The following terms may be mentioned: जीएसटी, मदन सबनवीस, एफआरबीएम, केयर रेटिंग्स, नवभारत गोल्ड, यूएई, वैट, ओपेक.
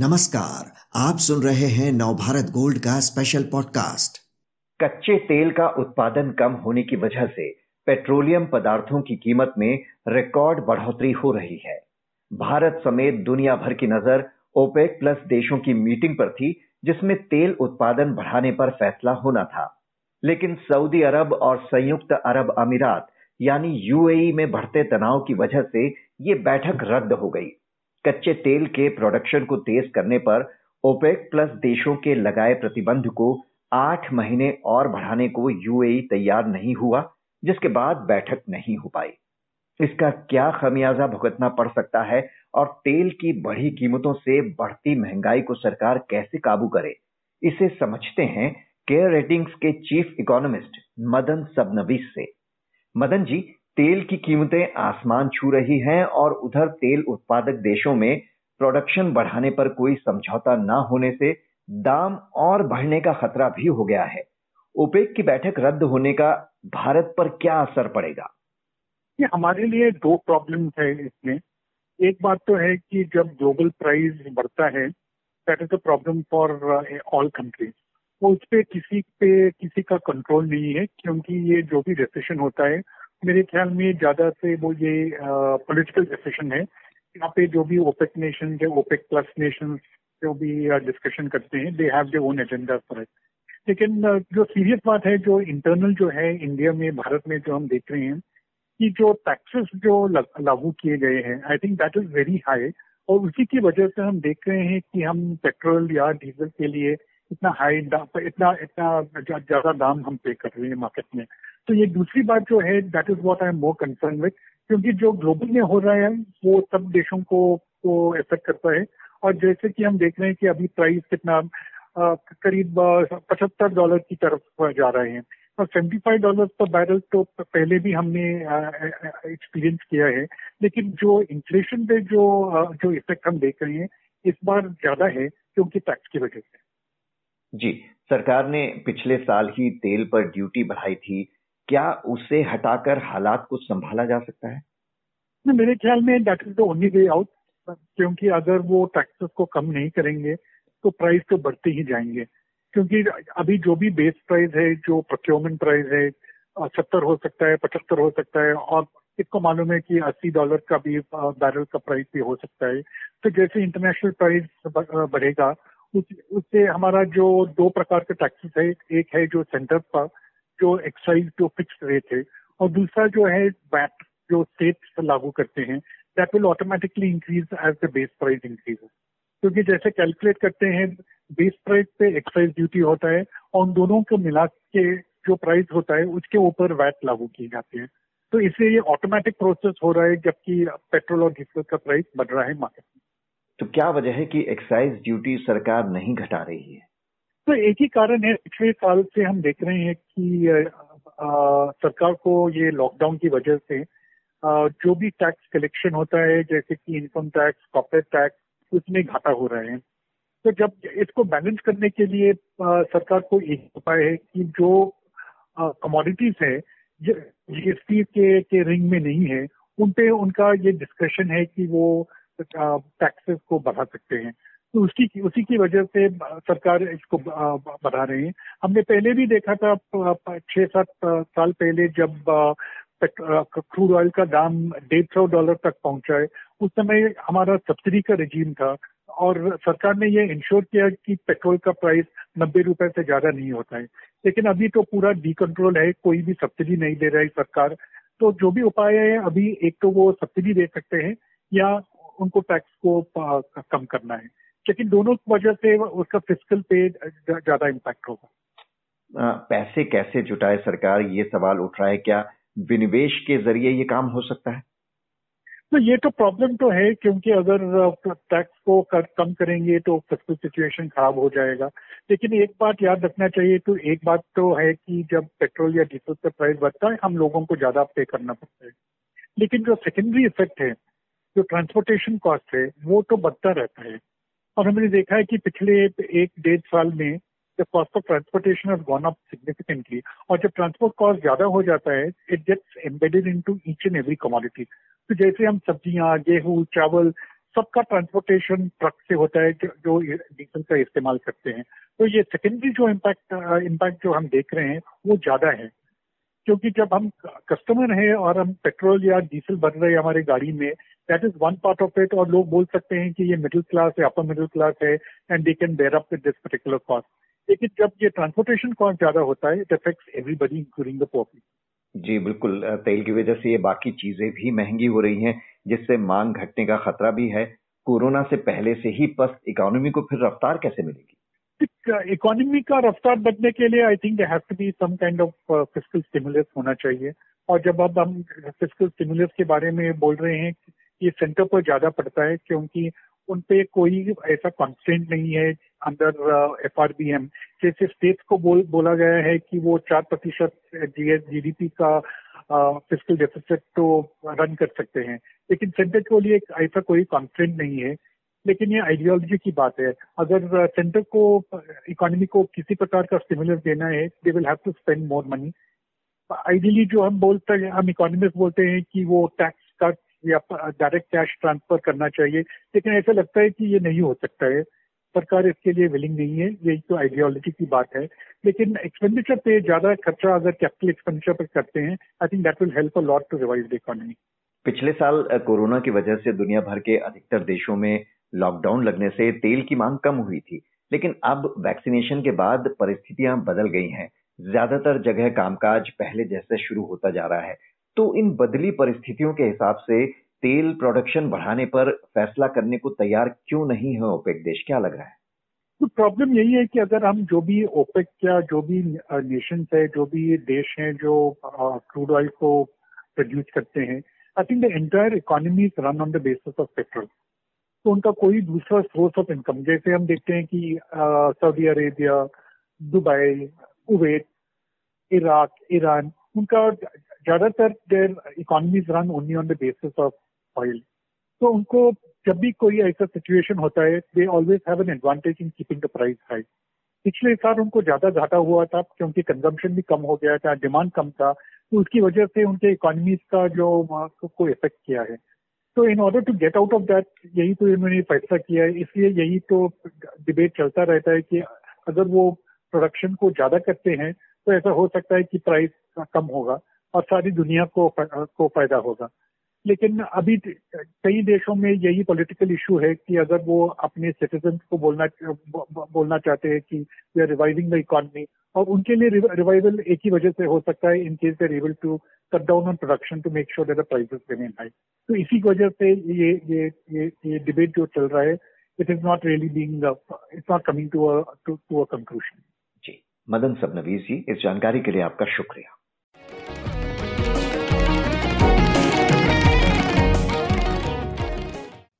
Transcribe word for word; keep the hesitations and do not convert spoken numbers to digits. नमस्कार, आप सुन रहे हैं नवभारत गोल्ड का स्पेशल पॉडकास्ट। कच्चे तेल का उत्पादन कम होने की वजह से पेट्रोलियम पदार्थों की कीमत में रिकॉर्ड बढ़ोतरी हो रही है। भारत समेत दुनिया भर की नजर ओपेक प्लस देशों की मीटिंग पर थी, जिसमें तेल उत्पादन बढ़ाने पर फैसला होना था, लेकिन सऊदी अरब और संयुक्त अरब अमीरात यानी यूएई में बढ़ते तनाव की वजह से ये बैठक रद्द हो गई। कच्चे तेल के प्रोडक्शन को तेज करने पर ओपेक प्लस देशों के लगाए प्रतिबंध को आठ महीने और बढ़ाने को यूएई तैयार नहीं हुआ, जिसके बाद बैठक नहीं हो पाई। इसका क्या खमियाजा भुगतना पड़ सकता है और तेल की बढ़ी कीमतों से बढ़ती महंगाई को सरकार कैसे काबू करे, इसे समझते हैं केयर रेटिंग्स के चीफ इकोनॉमिस्ट मदन सबनवीस से। मदन जी, तेल की कीमतें आसमान छू रही हैं और उधर तेल उत्पादक देशों में प्रोडक्शन बढ़ाने पर कोई समझौता ना होने से दाम और बढ़ने का खतरा भी हो गया है। ओपेक की बैठक रद्द होने का भारत पर क्या असर पड़ेगा? ये हमारे लिए दो प्रॉब्लम है इसमें। एक बात तो है कि जब ग्लोबल प्राइस बढ़ता है, that is a problem for all countries. वो उस पर किसी पे किसी का कंट्रोल नहीं है, क्योंकि ये जो भी रिसेशन होता है, मेरे ख्याल में ज्यादा से वो ये पॉलिटिकल डिस्कशन है। यहाँ पे जो भी ओपेक नेशन या ओपेक प्लस नेशन जो भी डिस्कशन करते हैं, they have their own agenda for it. लेकिन जो सीरियस बात है, जो इंटरनल जो है इंडिया में, भारत में जो हम देख रहे हैं कि जो टैक्सेस जो लागू किए गए हैं, I think that is very high, और उसी की वजह से हम देख रहे हैं कि हम पेट्रोल या डीजल के लिए इतना हाई इतना इतना ज्यादा दाम हम पे कर रहे हैं मार्केट में। तो ये दूसरी बात जो है, that is what I am more concern with, क्योंकि जो ग्लोबल में हो रहा है वो सब देशों को को इफेक्ट करता है। और जैसे कि हम देख रहे हैं कि अभी प्राइस कितना आ, करीब पचहत्तर डॉलर की तरफ जा रहे हैं, और सेवेंटी फाइव डॉलर पर बैरल तो पहले भी हमने एक्सपीरियंस किया है। लेकिन जो इन्फ्लेशन पे जो जो इफेक्ट हम देख रहे हैं इस बार ज्यादा है, क्योंकि टैक्स की वजह से। जी, सरकार ने पिछले साल ही तेल पर ड्यूटी बढ़ाई थी, क्या उसे हटाकर हालात को संभाला जा सकता है? मेरे ख्याल में that is the only way out, क्योंकि अगर वो टैक्सेस को कम नहीं करेंगे तो प्राइस तो बढ़ते ही जाएंगे, क्योंकि अभी जो भी बेस प्राइस है, जो प्रोक्योरमेंट प्राइस है, सत्तर हो सकता है, पचहत्तर हो सकता है, और इसको मालूम है कि अस्सी डॉलर का भी बैरल का प्राइस भी हो सकता है। तो जैसे इंटरनेशनल प्राइस बढ़ेगा, उससे हमारा जो दो प्रकार के टैक्सेस है, एक है जो सेंटर पर जो एक्साइज जो फिक्स रेट है, और दूसरा जो है वैट जो स्टेट लागू करते हैं, that will automatically increase as the base price increase. क्योंकि जैसे कैलकुलेट करते हैं, बेस प्राइस पे एक्साइज ड्यूटी होता है, और उन दोनों को मिला के जो प्राइस होता है उसके ऊपर वैट लागू किए जाते हैं। तो इसलिए ये ऑटोमेटिक प्रोसेस हो रहा है, जबकि पेट्रोल और डीजल का प्राइस बढ़ रहा है मार्केट में। तो क्या वजह है कि एक्साइज ड्यूटी सरकार नहीं घटा रही है? तो एक ही कारण है, पिछले साल से हम देख रहे हैं कि आ, आ, सरकार को ये लॉकडाउन की वजह से आ, जो भी टैक्स कलेक्शन होता है, जैसे कि इनकम टैक्स, कॉर्पोरेट टैक्स, उसमें घाटा हो रहे हैं। तो जब इसको बैलेंस करने के लिए आ, सरकार को एक उपाय है कि जो कमोडिटीज है जीएसटी के, के रिंग में नहीं है, उन पे उनका ये डिस्कशन है कि वो टैक्सेस को बढ़ा सकते हैं। तो उसकी उसी की वजह से सरकार इसको बढ़ा रही है। हमने पहले भी देखा था, छह सात साल पहले जब क्रूड ऑयल का दाम डेढ़ सौ डॉलर तक पहुंचा है, उस समय हमारा सब्सिडी का रेजीम था, और सरकार ने ये इंश्योर किया कि पेट्रोल का प्राइस नब्बे रुपए से ज्यादा नहीं होता है। लेकिन अभी तो पूरा डीकंट्रोल है, कोई भी सब्सिडी नहीं दे रही सरकार। तो जो भी उपाय है अभी, एक तो वो सब्सिडी दे सकते हैं या उनको टैक्स को कम करना है, लेकिन दोनों की वजह से उसका फिस्कल पे ज्यादा इम्पैक्ट होगा। पैसे कैसे जुटाए सरकार, ये सवाल उठ रहा है। क्या विनिवेश के जरिए ये काम हो सकता है? तो ये तो प्रॉब्लम तो है, क्योंकि अगर टैक्स को कर, कम करेंगे तो फिस्कल सिचुएशन खराब हो जाएगा। लेकिन एक बात याद रखना चाहिए, तो एक बात तो है कि जब पेट्रोल या डीजल का प्राइस बढ़ता है, हम लोगों को ज्यादा पे करना पड़ता है। लेकिन जो सेकेंडरी इफेक्ट है, जो ट्रांसपोर्टेशन कॉस्ट है, वो तो बढ़ता रहता है। और हमने देखा है कि पिछले एक डेढ़ साल में the cost of transportation has gone up significantly, और जब ट्रांसपोर्ट कॉस्ट ज्यादा हो जाता है, it gets embedded into each and every commodity. तो जैसे हम सब्जियां, गेहूं, चावल, सबका ट्रांसपोर्टेशन ट्रक से होता है जो, जो डीजल का इस्तेमाल करते हैं, तो ये सेकेंडरी जो इम्पैक्ट इम्पैक्ट जो हम देख रहे हैं वो ज्यादा है, क्योंकि जब हम कस्टमर हैं और हम पेट्रोल या डीजल भर रहे हैं हमारी गाड़ी में, that is one part of it. और लोग बोल सकते हैं कि ये मिडिल क्लास है, अपर मिडिल क्लास है, and they can bear up with this particular cost. लेकिन जब ये ट्रांसपोर्टेशन कॉस्ट ज्यादा होता है, it affects everybody including the population. जी बिल्कुल, तेल की वजह से ये बाकी चीजें भी महंगी हो रही हैं, जिससे मांग घटने का खतरा भी है। कोरोना से पहले से ही पस्त इकोनॉमी को फिर रफ्तार कैसे मिलेगी? इकोनॉमी का रफ्तार बढ़ने के लिए I think there have to be some kind of fiscal stimulus होना चाहिए। और जब अब हम फिस्कल स्टिमुलस के बारे में बोल रहे हैं, ये सेंटर पर ज्यादा पड़ता है क्योंकि उनपे कोई ऐसा कॉन्स्टेंट नहीं है अंदर एफआरबीएम। जैसे स्टेट्स को बोल, बोला गया है कि वो चार प्रतिशत जीडीपी का फिस्कल डेफिसिट तो रन कर सकते हैं, लेकिन सेंटर के लिए ऐसा कोई कॉन्स्टेंट नहीं है। लेकिन ये आइडियोलॉजी की बात है, अगर सेंटर को इकोनॉमी को किसी प्रकार का स्टिमुलस देना है, they will have to spend more money. Ideally जो हम बोलते हैं, हम इकोनॉमिस्ट बोलते हैं कि वो टैक्स कट या डायरेक्ट कैश ट्रांसफर करना चाहिए, लेकिन ऐसा लगता है कि ये नहीं हो सकता है, सरकार इसके लिए विलिंग नहीं है। ये तो आइडियोलॉजी की बात है, लेकिन एक्सपेंडिचर पे ज्यादा खर्चा अगर कैपिटल एक्सपेंडिचर पर करते हैं, I think that will help a lot to revive the economy. पिछले साल कोरोना की वजह से दुनिया भर के अधिकतर देशों में लॉकडाउन लगने से तेल की मांग कम हुई थी, लेकिन अब वैक्सीनेशन के बाद परिस्थितियां बदल गई हैं। ज्यादातर जगह कामकाज पहले जैसे शुरू होता जा रहा है, तो इन बदली परिस्थितियों के हिसाब से तेल प्रोडक्शन बढ़ाने पर फैसला करने को तैयार क्यों नहीं है ओपेक देश? क्या लग रहा है? तो प्रॉब्लम यही है कि अगर हम जो भी ओपेक या जो भी नेशंस है, जो भी देश हैं जो क्रूड ऑयल को प्रोड्यूस करते हैं, I think the entire economy is run on the basis of petrol. तो उनका कोई दूसरा सोर्स ऑफ इनकम, जैसे हम देखते हैं कि Saudi Arabia, Dubai, Kuwait, Iraq, Iran, उनका ज्यादातर their economies run only on the basis of oil. तो उनको जब भी कोई ऐसा सिचुएशन होता है, they always have an advantage in keeping the price high. पिछले साल उनको ज्यादा घाटा हुआ था क्योंकि कंजम्पशन भी कम हो गया था, डिमांड कम था, तो उसकी वजह से उनके इकोनॉमीज का जो को इफेक्ट किया है। तो in order to get out of that, यही तो इन्होंने फैसला किया है। इसलिए यही तो डिबेट चलता रहता है कि अगर वो प्रोडक्शन को ज्यादा करते हैं तो ऐसा हो सकता है कि प्राइस कम होगा और सारी दुनिया को को फायदा होगा। लेकिन अभी कई देशों में यही पॉलिटिकल इशू है कि अगर वो अपने सिटीजन को बोलना बोलना चाहते हैं कि we are reviving the economy, और उनके लिए रिवाइवल एक ही वजह से हो सकता है, in case they are able to cut down on production to make sure that the prices remain high. तो इसी वजह से ये ये ये ये डिबेट जो चल रहा है, it is not really being, it's not coming to a conclusion. जी मदन सबनवीस जी, इस जानकारी के लिए आपका शुक्रिया।